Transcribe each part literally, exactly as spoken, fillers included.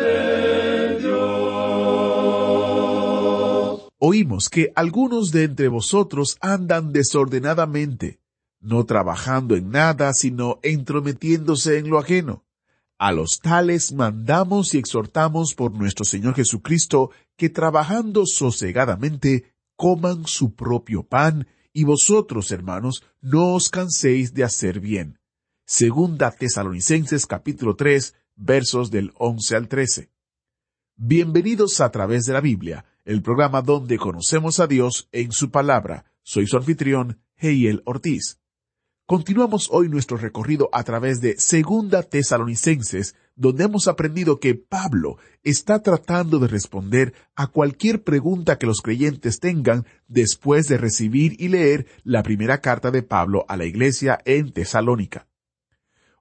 de Dios. Oímos que algunos de entre vosotros andan desordenadamente, no trabajando en nada, sino entrometiéndose en lo ajeno. A los tales mandamos y exhortamos por nuestro Señor Jesucristo que trabajando sosegadamente coman su propio pan, y vosotros, hermanos, no os canséis de hacer bien. Segunda Tesalonicenses capítulo tres, versos del once al trece. Bienvenidos a través de la Biblia, el programa donde conocemos a Dios en su palabra. Soy su anfitrión, Heiel Ortiz. Continuamos hoy nuestro recorrido a través de Segunda Tesalonicenses, donde hemos aprendido que Pablo está tratando de responder a cualquier pregunta que los creyentes tengan después de recibir y leer la primera carta de Pablo a la iglesia en Tesalónica.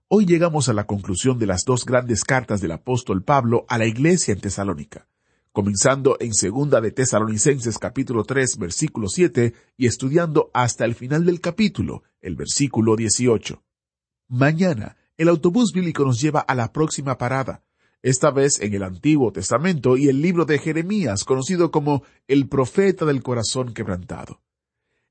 Hoy llegamos a la conclusión de las dos grandes cartas del apóstol Pablo a la iglesia en Tesalónica, comenzando en segunda de Tesalonicenses capítulo tres, versículo siete, y estudiando hasta el final del capítulo, el versículo dieciocho. Mañana, el autobús bíblico nos lleva a la próxima parada, esta vez en el Antiguo Testamento y el libro de Jeremías, conocido como el profeta del corazón quebrantado.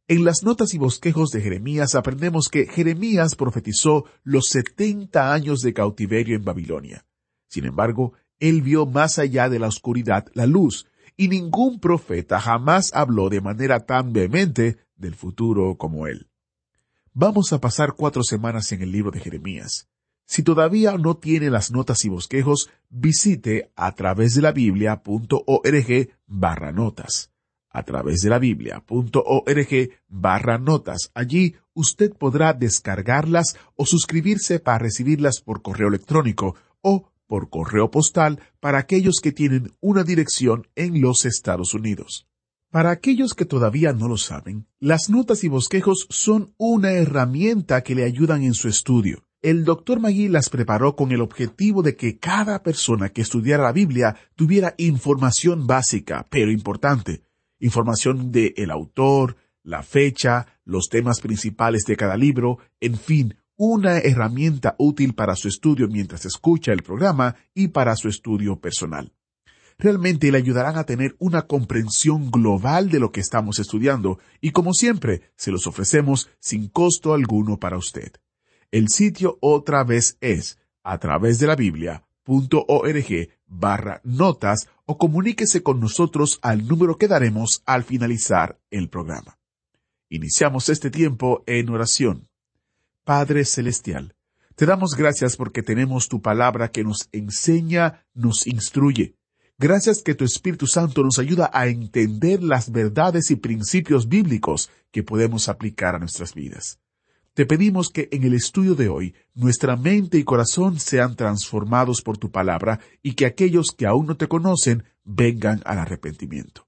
En las notas y bosquejos de Jeremías aprendemos que Jeremías profetizó los setenta años de cautiverio en Babilonia. Sin embargo, él vio más allá de la oscuridad la luz, y ningún profeta jamás habló de manera tan vehemente del futuro como él. Vamos a pasar cuatro semanas en el libro de Jeremías. Si todavía no tiene las notas y bosquejos, visite a través de la Biblia punto org barra notas. A través de la Biblia punto org barra notas. Allí usted podrá descargarlas o suscribirse para recibirlas por correo electrónico o por correo postal para aquellos que tienen una dirección en los Estados Unidos. Para aquellos que todavía no lo saben, las notas y bosquejos son una herramienta que le ayudan en su estudio. El doctor Magui las preparó con el objetivo de que cada persona que estudiara la Biblia tuviera información básica, pero importante. Información de el autor, la fecha, los temas principales de cada libro, en fin, una herramienta útil para su estudio mientras escucha el programa y para su estudio personal. Realmente le ayudarán a tener una comprensión global de lo que estamos estudiando y, como siempre, se los ofrecemos sin costo alguno para usted. El sitio otra vez es a través de la Biblia punto org barra notas o comuníquese con nosotros al número que daremos al finalizar el programa. Iniciamos este tiempo en oración. Padre Celestial, te damos gracias porque tenemos tu palabra que nos enseña, nos instruye. Gracias que tu Espíritu Santo nos ayuda a entender las verdades y principios bíblicos que podemos aplicar a nuestras vidas. Te pedimos que en el estudio de hoy nuestra mente y corazón sean transformados por tu palabra y que aquellos que aún no te conocen vengan al arrepentimiento.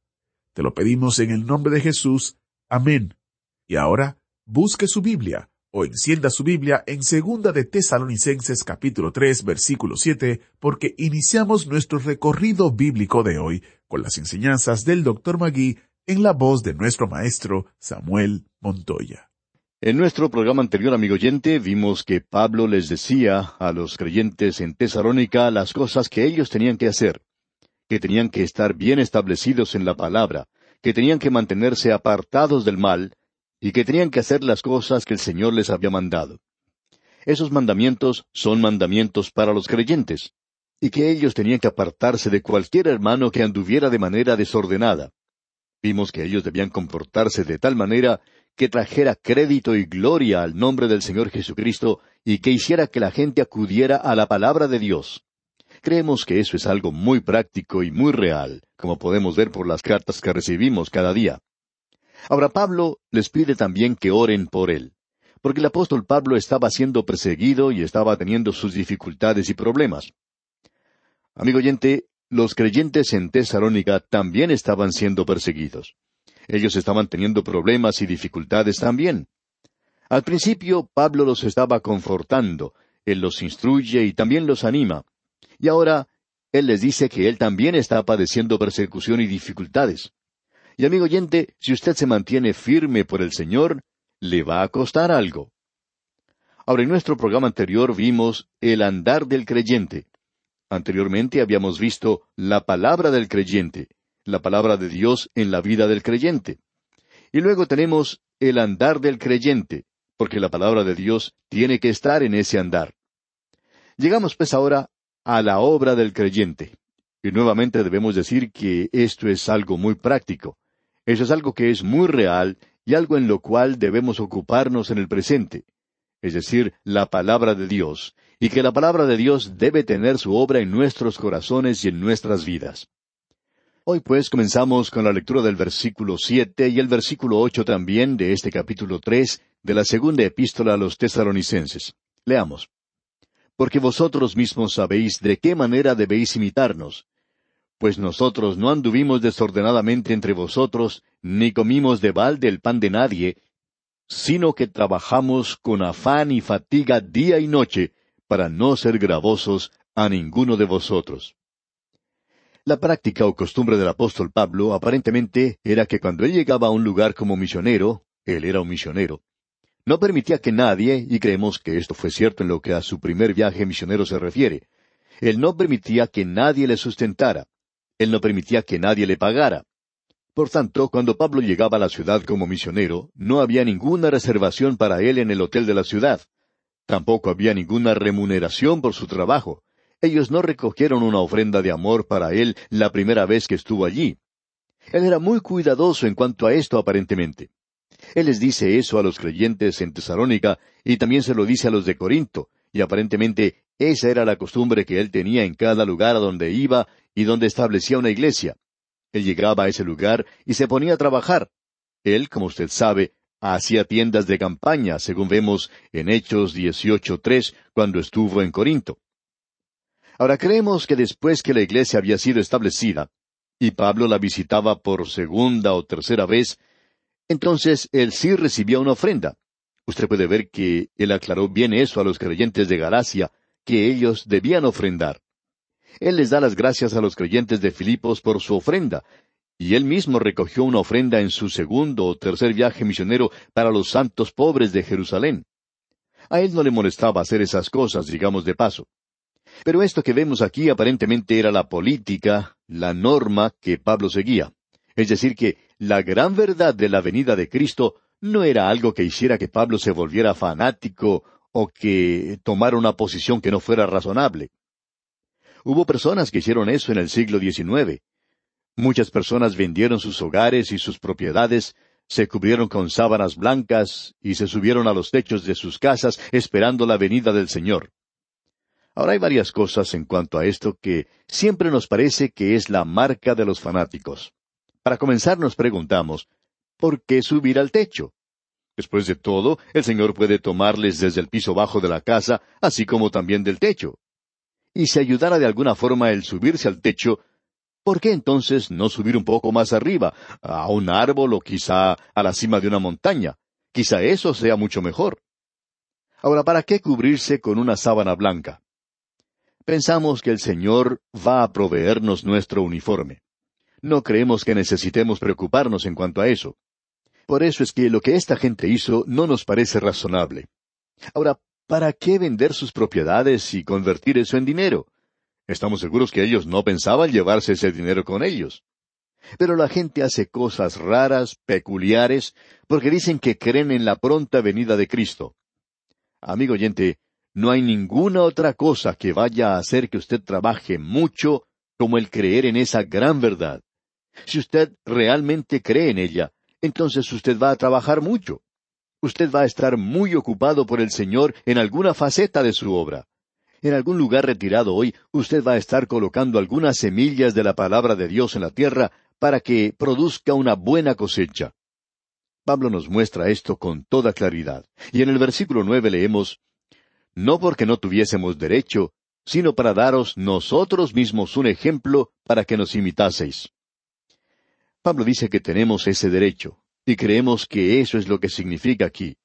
Te lo pedimos en el nombre de Jesús. Amén. Y ahora, busque su Biblia o encienda su Biblia en segunda de Tesalonicenses capítulo tres, versículo siete, porque iniciamos nuestro recorrido bíblico de hoy con las enseñanzas del doctor Magui en la voz de nuestro maestro Samuel Montoya. En nuestro programa anterior, amigo oyente, vimos que Pablo les decía a los creyentes en Tesalónica las cosas que ellos tenían que hacer, que tenían que estar bien establecidos en la palabra, que tenían que mantenerse apartados del mal, y que tenían que hacer las cosas que el Señor les había mandado. Esos mandamientos son mandamientos para los creyentes, y que ellos tenían que apartarse de cualquier hermano que anduviera de manera desordenada. Vimos que ellos debían comportarse de tal manera que trajera crédito y gloria al nombre del Señor Jesucristo y que hiciera que la gente acudiera a la palabra de Dios. Creemos que eso es algo muy práctico y muy real, como podemos ver por las cartas que recibimos cada día. Ahora Pablo les pide también que oren por él, porque el apóstol Pablo estaba siendo perseguido y estaba teniendo sus dificultades y problemas. Amigo oyente, los creyentes en Tesalónica también estaban siendo perseguidos. Ellos estaban teniendo problemas y dificultades también. Al principio, Pablo los estaba confortando, él los instruye y también los anima. Y ahora, él les dice que él también está padeciendo persecución y dificultades. Y amigo oyente, si usted se mantiene firme por el Señor, le va a costar algo. Ahora, en nuestro programa anterior vimos el andar del creyente. Anteriormente habíamos visto la palabra del creyente, la palabra de Dios en la vida del creyente. Y luego tenemos el andar del creyente, porque la palabra de Dios tiene que estar en ese andar. Llegamos pues ahora a la obra del creyente. Y nuevamente debemos decir que esto es algo muy práctico. Eso es algo que es muy real y algo en lo cual debemos ocuparnos en el presente. Es decir, la palabra de Dios, y que la palabra de Dios debe tener su obra en nuestros corazones y en nuestras vidas. Hoy pues comenzamos con la lectura del versículo siete y el versículo ocho también de este capítulo tres de la segunda epístola a los Tesalonicenses. Leamos. Porque vosotros mismos sabéis de qué manera debéis imitarnos. Pues nosotros no anduvimos desordenadamente entre vosotros, ni comimos de balde el pan de nadie, sino que trabajamos con afán y fatiga día y noche, para no ser gravosos a ninguno de vosotros. La práctica o costumbre del apóstol Pablo aparentemente era que cuando él llegaba a un lugar como misionero, él era un misionero, no permitía que nadie, y creemos que esto fue cierto en lo que a su primer viaje misionero se refiere, él no permitía que nadie le sustentara, él no permitía que nadie le pagara. Por tanto, cuando Pablo llegaba a la ciudad como misionero, no había ninguna reservación para él en el hotel de la ciudad. Tampoco había ninguna remuneración por su trabajo. Ellos no recogieron una ofrenda de amor para él la primera vez que estuvo allí. Él era muy cuidadoso en cuanto a esto aparentemente. Él les dice eso a los creyentes en Tesalónica y también se lo dice a los de Corinto, y aparentemente esa era la costumbre que él tenía en cada lugar a donde iba y donde establecía una iglesia. Él llegaba a ese lugar y se ponía a trabajar. Él, como usted sabe, hacía tiendas de campaña, según vemos en Hechos dieciocho tres, cuando estuvo en Corinto. Ahora, creemos que después que la iglesia había sido establecida, y Pablo la visitaba por segunda o tercera vez, entonces él sí recibía una ofrenda. Usted puede ver que él aclaró bien eso a los creyentes de Galacia, que ellos debían ofrendar. Él les da las gracias a los creyentes de Filipos por su ofrenda, y él mismo recogió una ofrenda en su segundo o tercer viaje misionero para los santos pobres de Jerusalén. A él no le molestaba hacer esas cosas, digamos de paso. Pero esto que vemos aquí aparentemente era la política, la norma que Pablo seguía. Es decir, que la gran verdad de la venida de Cristo no era algo que hiciera que Pablo se volviera fanático o que tomara una posición que no fuera razonable. Hubo personas que hicieron eso en el siglo diecinueve. Muchas personas vendieron sus hogares y sus propiedades, se cubrieron con sábanas blancas y se subieron a los techos de sus casas esperando la venida del Señor. Ahora hay varias cosas en cuanto a esto que siempre nos parece que es la marca de los fanáticos. Para comenzar nos preguntamos, ¿por qué subir al techo? Después de todo, el Señor puede tomarles desde el piso bajo de la casa, así como también del techo. Y si ayudara de alguna forma el subirse al techo, ¿por qué entonces no subir un poco más arriba, a un árbol o quizá a la cima de una montaña? Quizá eso sea mucho mejor. Ahora, ¿para qué cubrirse con una sábana blanca? Pensamos que el Señor va a proveernos nuestro uniforme. No creemos que necesitemos preocuparnos en cuanto a eso. Por eso es que lo que esta gente hizo no nos parece razonable. Ahora, ¿para qué vender sus propiedades y convertir eso en dinero? Estamos seguros que ellos no pensaban llevarse ese dinero con ellos. Pero la gente hace cosas raras, peculiares, porque dicen que creen en la pronta venida de Cristo. Amigo oyente, no hay ninguna otra cosa que vaya a hacer que usted trabaje mucho como el creer en esa gran verdad. Si usted realmente cree en ella, entonces usted va a trabajar mucho. Usted va a estar muy ocupado por el Señor en alguna faceta de su obra. En algún lugar retirado hoy, usted va a estar colocando algunas semillas de la palabra de Dios en la tierra para que produzca una buena cosecha. Pablo nos muestra esto con toda claridad. Y en el versículo nueve leemos, «No porque no tuviésemos derecho, sino para daros nosotros mismos un ejemplo para que nos imitaseis. Pablo dice que tenemos ese derecho, y creemos que eso es lo que significa aquí.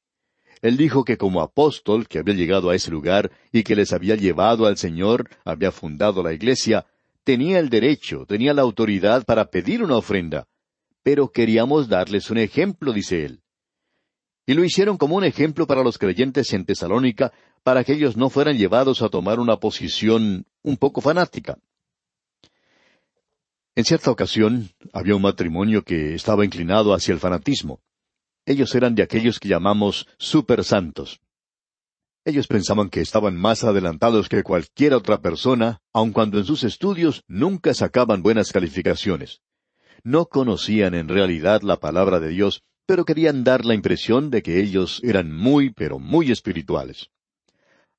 Él dijo que como apóstol que había llegado a ese lugar y que les había llevado al Señor, había fundado la iglesia, tenía el derecho, tenía la autoridad para pedir una ofrenda. Pero queríamos darles un ejemplo, dice él. Y lo hicieron como un ejemplo para los creyentes en Tesalónica, para que ellos no fueran llevados a tomar una posición un poco fanática. En cierta ocasión, había un matrimonio que estaba inclinado hacia el fanatismo. Ellos eran de aquellos que llamamos supersantos. Ellos pensaban que estaban más adelantados que cualquier otra persona, aun cuando en sus estudios nunca sacaban buenas calificaciones. No conocían en realidad la palabra de Dios, pero querían dar la impresión de que ellos eran muy, pero muy espirituales.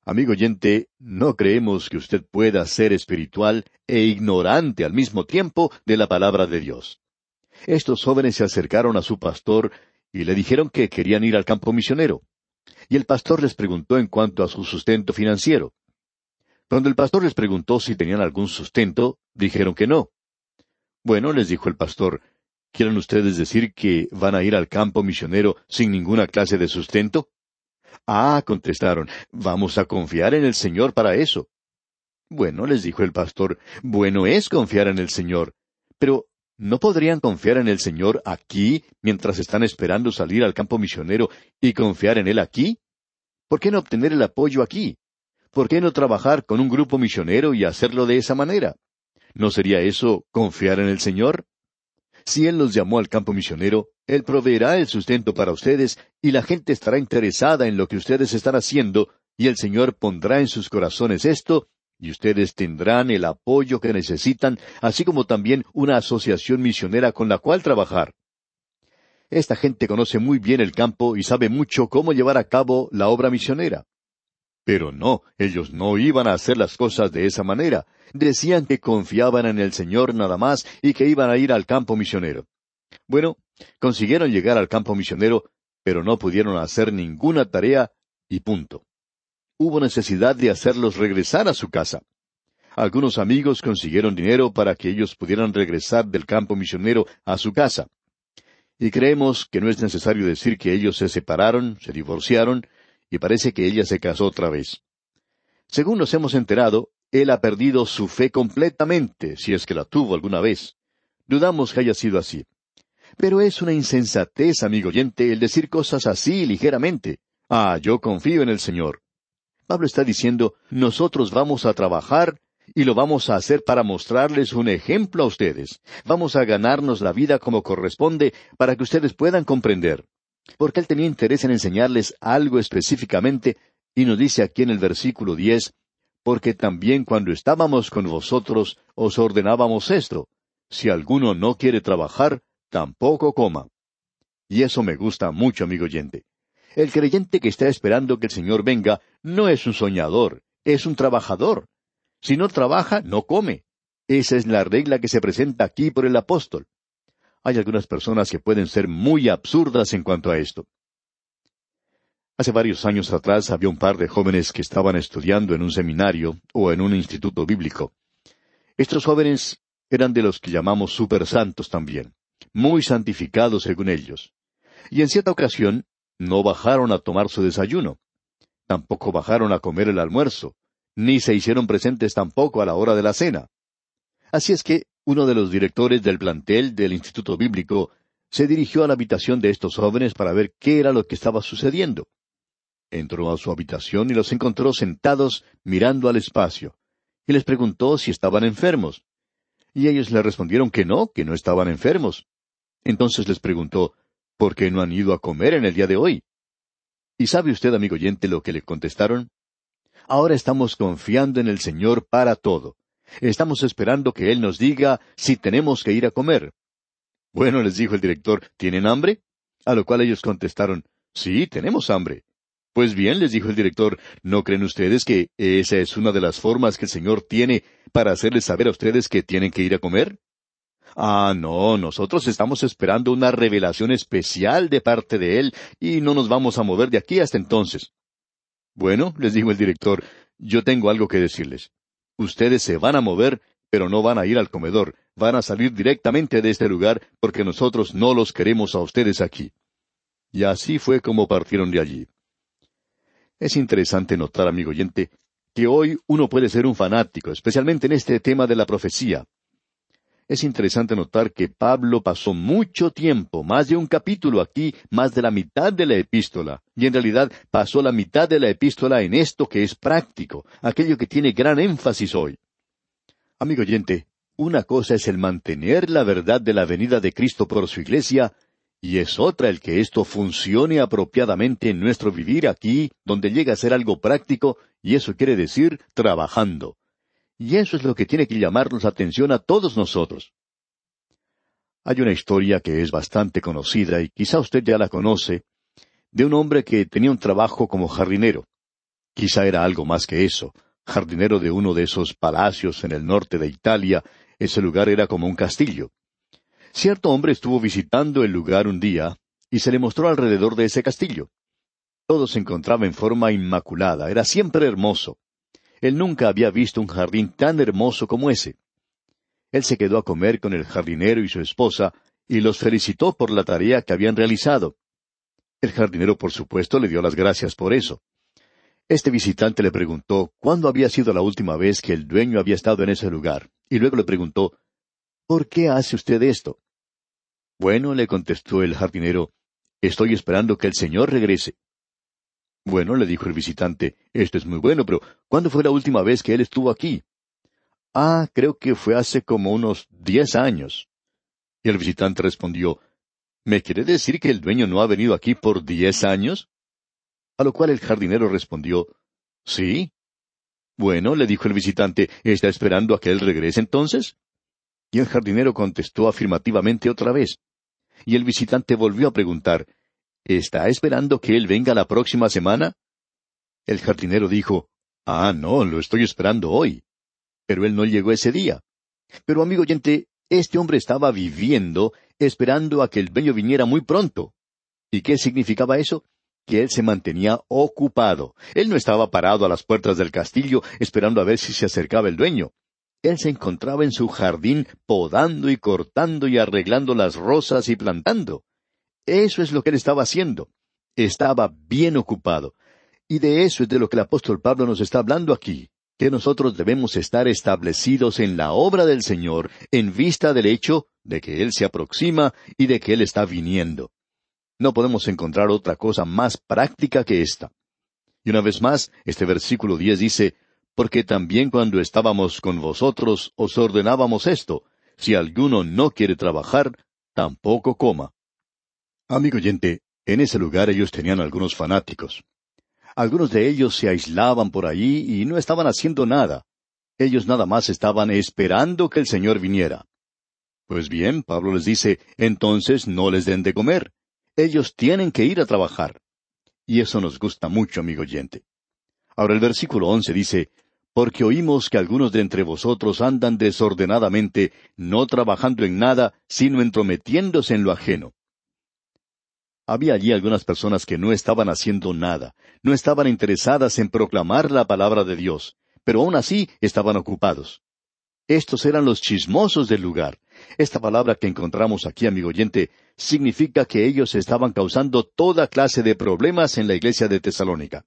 Amigo oyente, no creemos que usted pueda ser espiritual e ignorante al mismo tiempo de la palabra de Dios. Estos jóvenes se acercaron a su pastor y le dijeron que querían ir al campo misionero. Y el pastor les preguntó en cuanto a su sustento financiero. Cuando el pastor les preguntó si tenían algún sustento, dijeron que no. Bueno, les dijo el pastor, ¿quieren ustedes decir que van a ir al campo misionero sin ninguna clase de sustento? Ah, contestaron, vamos a confiar en el Señor para eso. Bueno, les dijo el pastor, bueno es confiar en el Señor, pero ¿no podrían confiar en el Señor aquí mientras están esperando salir al campo misionero y confiar en Él aquí? ¿Por qué no obtener el apoyo aquí? ¿Por qué no trabajar con un grupo misionero y hacerlo de esa manera? ¿No sería eso confiar en el Señor? Si Él los llamó al campo misionero, Él proveerá el sustento para ustedes, y la gente estará interesada en lo que ustedes están haciendo, y el Señor pondrá en sus corazones esto, y ustedes tendrán el apoyo que necesitan, así como también una asociación misionera con la cual trabajar. Esta gente conoce muy bien el campo y sabe mucho cómo llevar a cabo la obra misionera. Pero no, ellos no iban a hacer las cosas de esa manera. Decían que confiaban en el Señor nada más y que iban a ir al campo misionero. Bueno, consiguieron llegar al campo misionero, pero no pudieron hacer ninguna tarea y punto. Hubo necesidad de hacerlos regresar a su casa. Algunos amigos consiguieron dinero para que ellos pudieran regresar del campo misionero a su casa. Y creemos que no es necesario decir que ellos se separaron, se divorciaron, y parece que ella se casó otra vez. Según nos hemos enterado, él ha perdido su fe completamente, si es que la tuvo alguna vez. Dudamos que haya sido así. Pero es una insensatez, amigo oyente, el decir cosas así ligeramente. Ah, yo confío en el Señor. Pablo está diciendo, nosotros vamos a trabajar y lo vamos a hacer para mostrarles un ejemplo a ustedes. Vamos a ganarnos la vida como corresponde para que ustedes puedan comprender. Porque él tenía interés en enseñarles algo específicamente, y nos dice aquí en el versículo diez, «Porque también cuando estábamos con vosotros os ordenábamos esto, si alguno no quiere trabajar, tampoco coma». Y eso me gusta mucho, amigo oyente. El creyente que está esperando que el Señor venga no es un soñador, es un trabajador. Si no trabaja, no come. Esa es la regla que se presenta aquí por el apóstol. Hay algunas personas que pueden ser muy absurdas en cuanto a esto. Hace varios años atrás había un par de jóvenes que estaban estudiando en un seminario o en un instituto bíblico. Estos jóvenes eran de los que llamamos supersantos también, muy santificados según ellos. Y en cierta ocasión no bajaron a tomar su desayuno, tampoco bajaron a comer el almuerzo, ni se hicieron presentes tampoco a la hora de la cena. Así es que uno de los directores del plantel del Instituto Bíblico se dirigió a la habitación de estos jóvenes para ver qué era lo que estaba sucediendo. Entró a su habitación y los encontró sentados mirando al espacio, y les preguntó si estaban enfermos. Y ellos le respondieron que no, que no estaban enfermos. Entonces les preguntó, ¿por qué no han ido a comer en el día de hoy? ¿Y sabe usted, amigo oyente, lo que le contestaron? Ahora estamos confiando en el Señor para todo. Estamos esperando que Él nos diga si tenemos que ir a comer. Bueno, les dijo el director, ¿tienen hambre? A lo cual ellos contestaron, sí, tenemos hambre. Pues bien, les dijo el director, ¿no creen ustedes que esa es una de las formas que el Señor tiene para hacerles saber a ustedes que tienen que ir a comer? Ah, no, nosotros estamos esperando una revelación especial de parte de Él y no nos vamos a mover de aquí hasta entonces. Bueno, les dijo el director, yo tengo algo que decirles. Ustedes se van a mover, pero no van a ir al comedor, van a salir directamente de este lugar, porque nosotros no los queremos a ustedes aquí. Y así fue como partieron de allí. Es interesante notar, amigo oyente, que hoy uno puede ser un fanático, especialmente en este tema de la profecía. Es interesante notar que Pablo pasó mucho tiempo, más de un capítulo aquí, más de la mitad de la epístola, y en realidad pasó la mitad de la epístola en esto que es práctico, aquello que tiene gran énfasis hoy. Amigo oyente, una cosa es el mantener la verdad de la venida de Cristo por su iglesia, y es otra el que esto funcione apropiadamente en nuestro vivir aquí, donde llega a ser algo práctico, y eso quiere decir trabajando. Y eso es lo que tiene que llamarnos la atención a todos nosotros. Hay una historia que es bastante conocida, y quizá usted ya la conoce, de un hombre que tenía un trabajo como jardinero. Quizá era algo más que eso, jardinero de uno de esos palacios en el norte de Italia. Ese lugar era como un castillo. Cierto hombre estuvo visitando el lugar un día, y se le mostró alrededor de ese castillo. Todo se encontraba en forma inmaculada, era siempre hermoso. Él nunca había visto un jardín tan hermoso como ese. Él se quedó a comer con el jardinero y su esposa, y los felicitó por la tarea que habían realizado. El jardinero, por supuesto, le dio las gracias por eso. Este visitante le preguntó cuándo había sido la última vez que el dueño había estado en ese lugar, y luego le preguntó, ¿por qué hace usted esto? Bueno, le contestó el jardinero, estoy esperando que el señor regrese. Bueno, le dijo el visitante, esto es muy bueno, pero ¿cuándo fue la última vez que él estuvo aquí? Ah, creo que fue hace como unos diez años. Y el visitante respondió, ¿me quiere decir que el dueño no ha venido aquí por diez años? A lo cual el jardinero respondió, ¿sí? Bueno, le dijo el visitante, ¿está esperando a que él regrese entonces? Y el jardinero contestó afirmativamente otra vez. Y el visitante volvió a preguntar, ¿está esperando que él venga la próxima semana? El jardinero dijo, ah, no, lo estoy esperando hoy. Pero él no llegó ese día. Pero, amigo oyente, este hombre estaba viviendo, esperando a que el dueño viniera muy pronto. ¿Y qué significaba eso? Que él se mantenía ocupado. Él no estaba parado a las puertas del castillo, esperando a ver si se acercaba el dueño. Él se encontraba en su jardín, podando y cortando y arreglando las rosas y plantando. Eso es lo que él estaba haciendo. Estaba bien ocupado. Y de eso es de lo que el apóstol Pablo nos está hablando aquí, que nosotros debemos estar establecidos en la obra del Señor en vista del hecho de que Él se aproxima y de que Él está viniendo. No podemos encontrar otra cosa más práctica que esta. Y una vez más, este versículo diez dice, «Porque también cuando estábamos con vosotros os ordenábamos esto, si alguno no quiere trabajar, tampoco coma». Amigo oyente, en ese lugar ellos tenían algunos fanáticos. Algunos de ellos se aislaban por allí y no estaban haciendo nada. Ellos nada más estaban esperando que el Señor viniera. Pues bien, Pablo les dice, entonces no les den de comer. Ellos tienen que ir a trabajar. Y eso nos gusta mucho, amigo oyente. Ahora el versículo once dice, «Porque oímos que algunos de entre vosotros andan desordenadamente, no trabajando en nada, sino entrometiéndose en lo ajeno». Había allí algunas personas que no estaban haciendo nada, no estaban interesadas en proclamar la palabra de Dios, pero aún así estaban ocupados. Estos eran los chismosos del lugar. Esta palabra que encontramos aquí, amigo oyente, significa que ellos estaban causando toda clase de problemas en la iglesia de Tesalónica.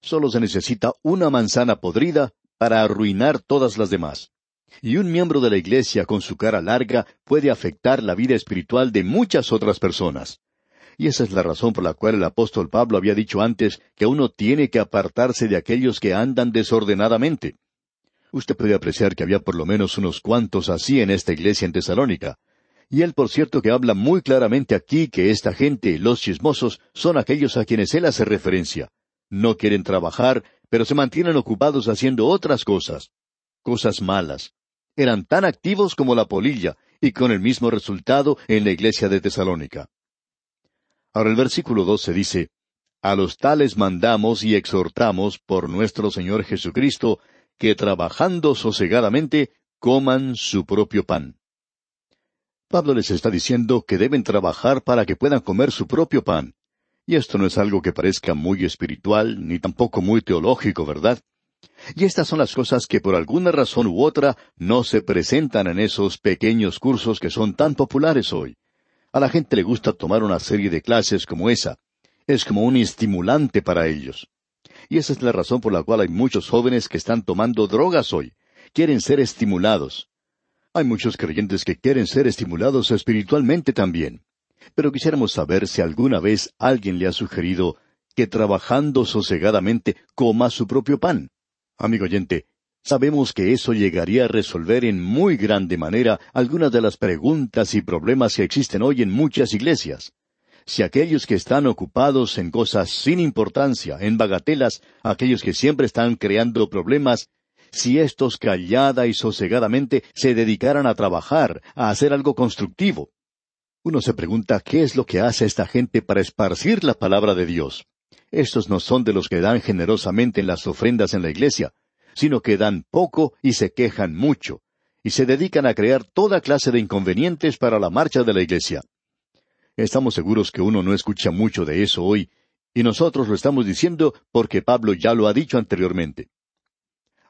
Solo se necesita una manzana podrida para arruinar todas las demás. Y un miembro de la iglesia con su cara larga puede afectar la vida espiritual de muchas otras personas. Y esa es la razón por la cual el apóstol Pablo había dicho antes que uno tiene que apartarse de aquellos que andan desordenadamente. Usted puede apreciar que había por lo menos unos cuantos así en esta iglesia en Tesalónica. Y él, por cierto, que habla muy claramente aquí que esta gente, los chismosos, son aquellos a quienes él hace referencia. No quieren trabajar, pero se mantienen ocupados haciendo otras cosas. Cosas malas. Eran tan activos como la polilla, y con el mismo resultado en la iglesia de Tesalónica. Ahora el versículo doce dice, «A los tales mandamos y exhortamos por nuestro Señor Jesucristo, que trabajando sosegadamente coman su propio pan». Pablo les está diciendo que deben trabajar para que puedan comer su propio pan. Y esto no es algo que parezca muy espiritual, ni tampoco muy teológico, ¿verdad? Y estas son las cosas que por alguna razón u otra no se presentan en esos pequeños cursos que son tan populares hoy. A la gente le gusta tomar una serie de clases como esa. Es como un estimulante para ellos. Y esa es la razón por la cual hay muchos jóvenes que están tomando drogas hoy. Quieren ser estimulados. Hay muchos creyentes que quieren ser estimulados espiritualmente también. Pero quisiéramos saber si alguna vez alguien le ha sugerido que trabajando sosegadamente coma su propio pan. Amigo oyente, sabemos que eso llegaría a resolver en muy grande manera algunas de las preguntas y problemas que existen hoy en muchas iglesias. Si aquellos que están ocupados en cosas sin importancia, en bagatelas, aquellos que siempre están creando problemas, si estos callada y sosegadamente se dedicaran a trabajar, a hacer algo constructivo. Uno se pregunta qué es lo que hace esta gente para esparcir la palabra de Dios. Estos no son de los que dan generosamente en las ofrendas en la iglesia, sino que dan poco y se quejan mucho, y se dedican a crear toda clase de inconvenientes para la marcha de la iglesia. Estamos seguros que uno no escucha mucho de eso hoy, y nosotros lo estamos diciendo porque Pablo ya lo ha dicho anteriormente.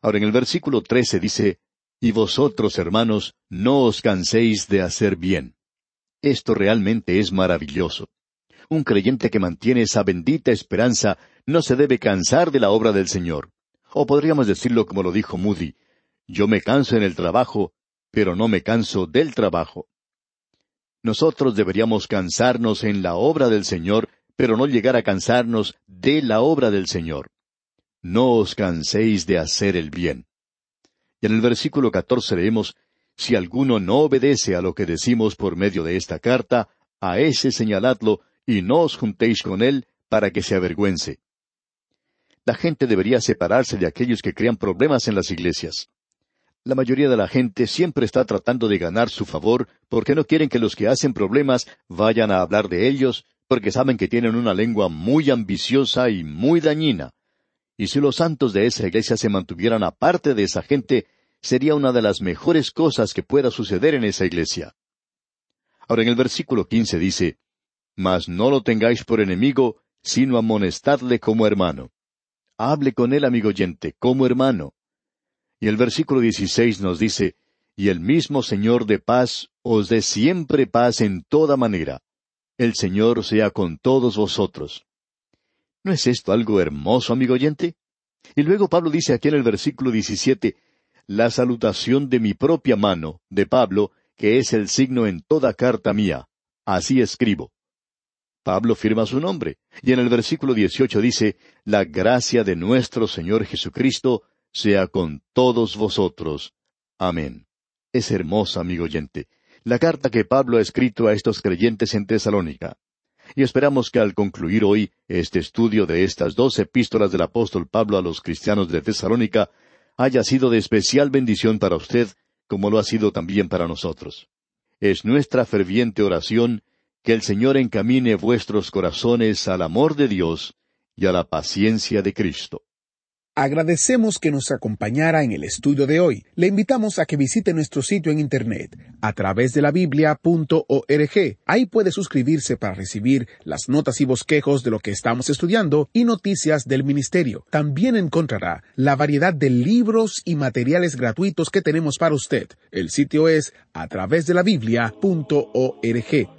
Ahora en el versículo trece dice, «Y vosotros, hermanos, no os canséis de hacer bien». Esto realmente es maravilloso. Un creyente que mantiene esa bendita esperanza no se debe cansar de la obra del Señor. O podríamos decirlo como lo dijo Moody, «Yo me canso en el trabajo, pero no me canso del trabajo». Nosotros deberíamos cansarnos en la obra del Señor, pero no llegar a cansarnos de la obra del Señor. No os canséis de hacer el bien. Y en el versículo catorce leemos, «Si alguno no obedece a lo que decimos por medio de esta carta, a ese señaladlo, y no os juntéis con él para que se avergüence». La gente debería separarse de aquellos que crean problemas en las iglesias. La mayoría de la gente siempre está tratando de ganar su favor porque no quieren que los que hacen problemas vayan a hablar de ellos porque saben que tienen una lengua muy ambiciosa y muy dañina. Y si los santos de esa iglesia se mantuvieran aparte de esa gente, sería una de las mejores cosas que pueda suceder en esa iglesia. Ahora en el versículo quince dice, «Mas no lo tengáis por enemigo, sino amonestadle como hermano». Hable con él, amigo oyente, como hermano. Y el versículo dieciséis nos dice, «Y el mismo Señor de paz os dé siempre paz en toda manera. El Señor sea con todos vosotros». ¿No es esto algo hermoso, amigo oyente? Y luego Pablo dice aquí en el versículo diecisiete, «La salutación de mi propia mano, de Pablo, que es el signo en toda carta mía. Así escribo». Pablo firma su nombre, y en el versículo dieciocho dice, «La gracia de nuestro Señor Jesucristo sea con todos vosotros. Amén». Es hermosa, amigo oyente, la carta que Pablo ha escrito a estos creyentes en Tesalónica. Y esperamos que al concluir hoy este estudio de estas dos epístolas del apóstol Pablo a los cristianos de Tesalónica haya sido de especial bendición para usted, como lo ha sido también para nosotros. Es nuestra ferviente oración que el Señor encamine vuestros corazones al amor de Dios y a la paciencia de Cristo. Agradecemos que nos acompañara en el estudio de hoy. Le invitamos a que visite nuestro sitio en Internet, a través de la Biblia punto org. Ahí puede suscribirse para recibir las notas y bosquejos de lo que estamos estudiando y noticias del ministerio. También encontrará la variedad de libros y materiales gratuitos que tenemos para usted. El sitio es a través de la Biblia punto org.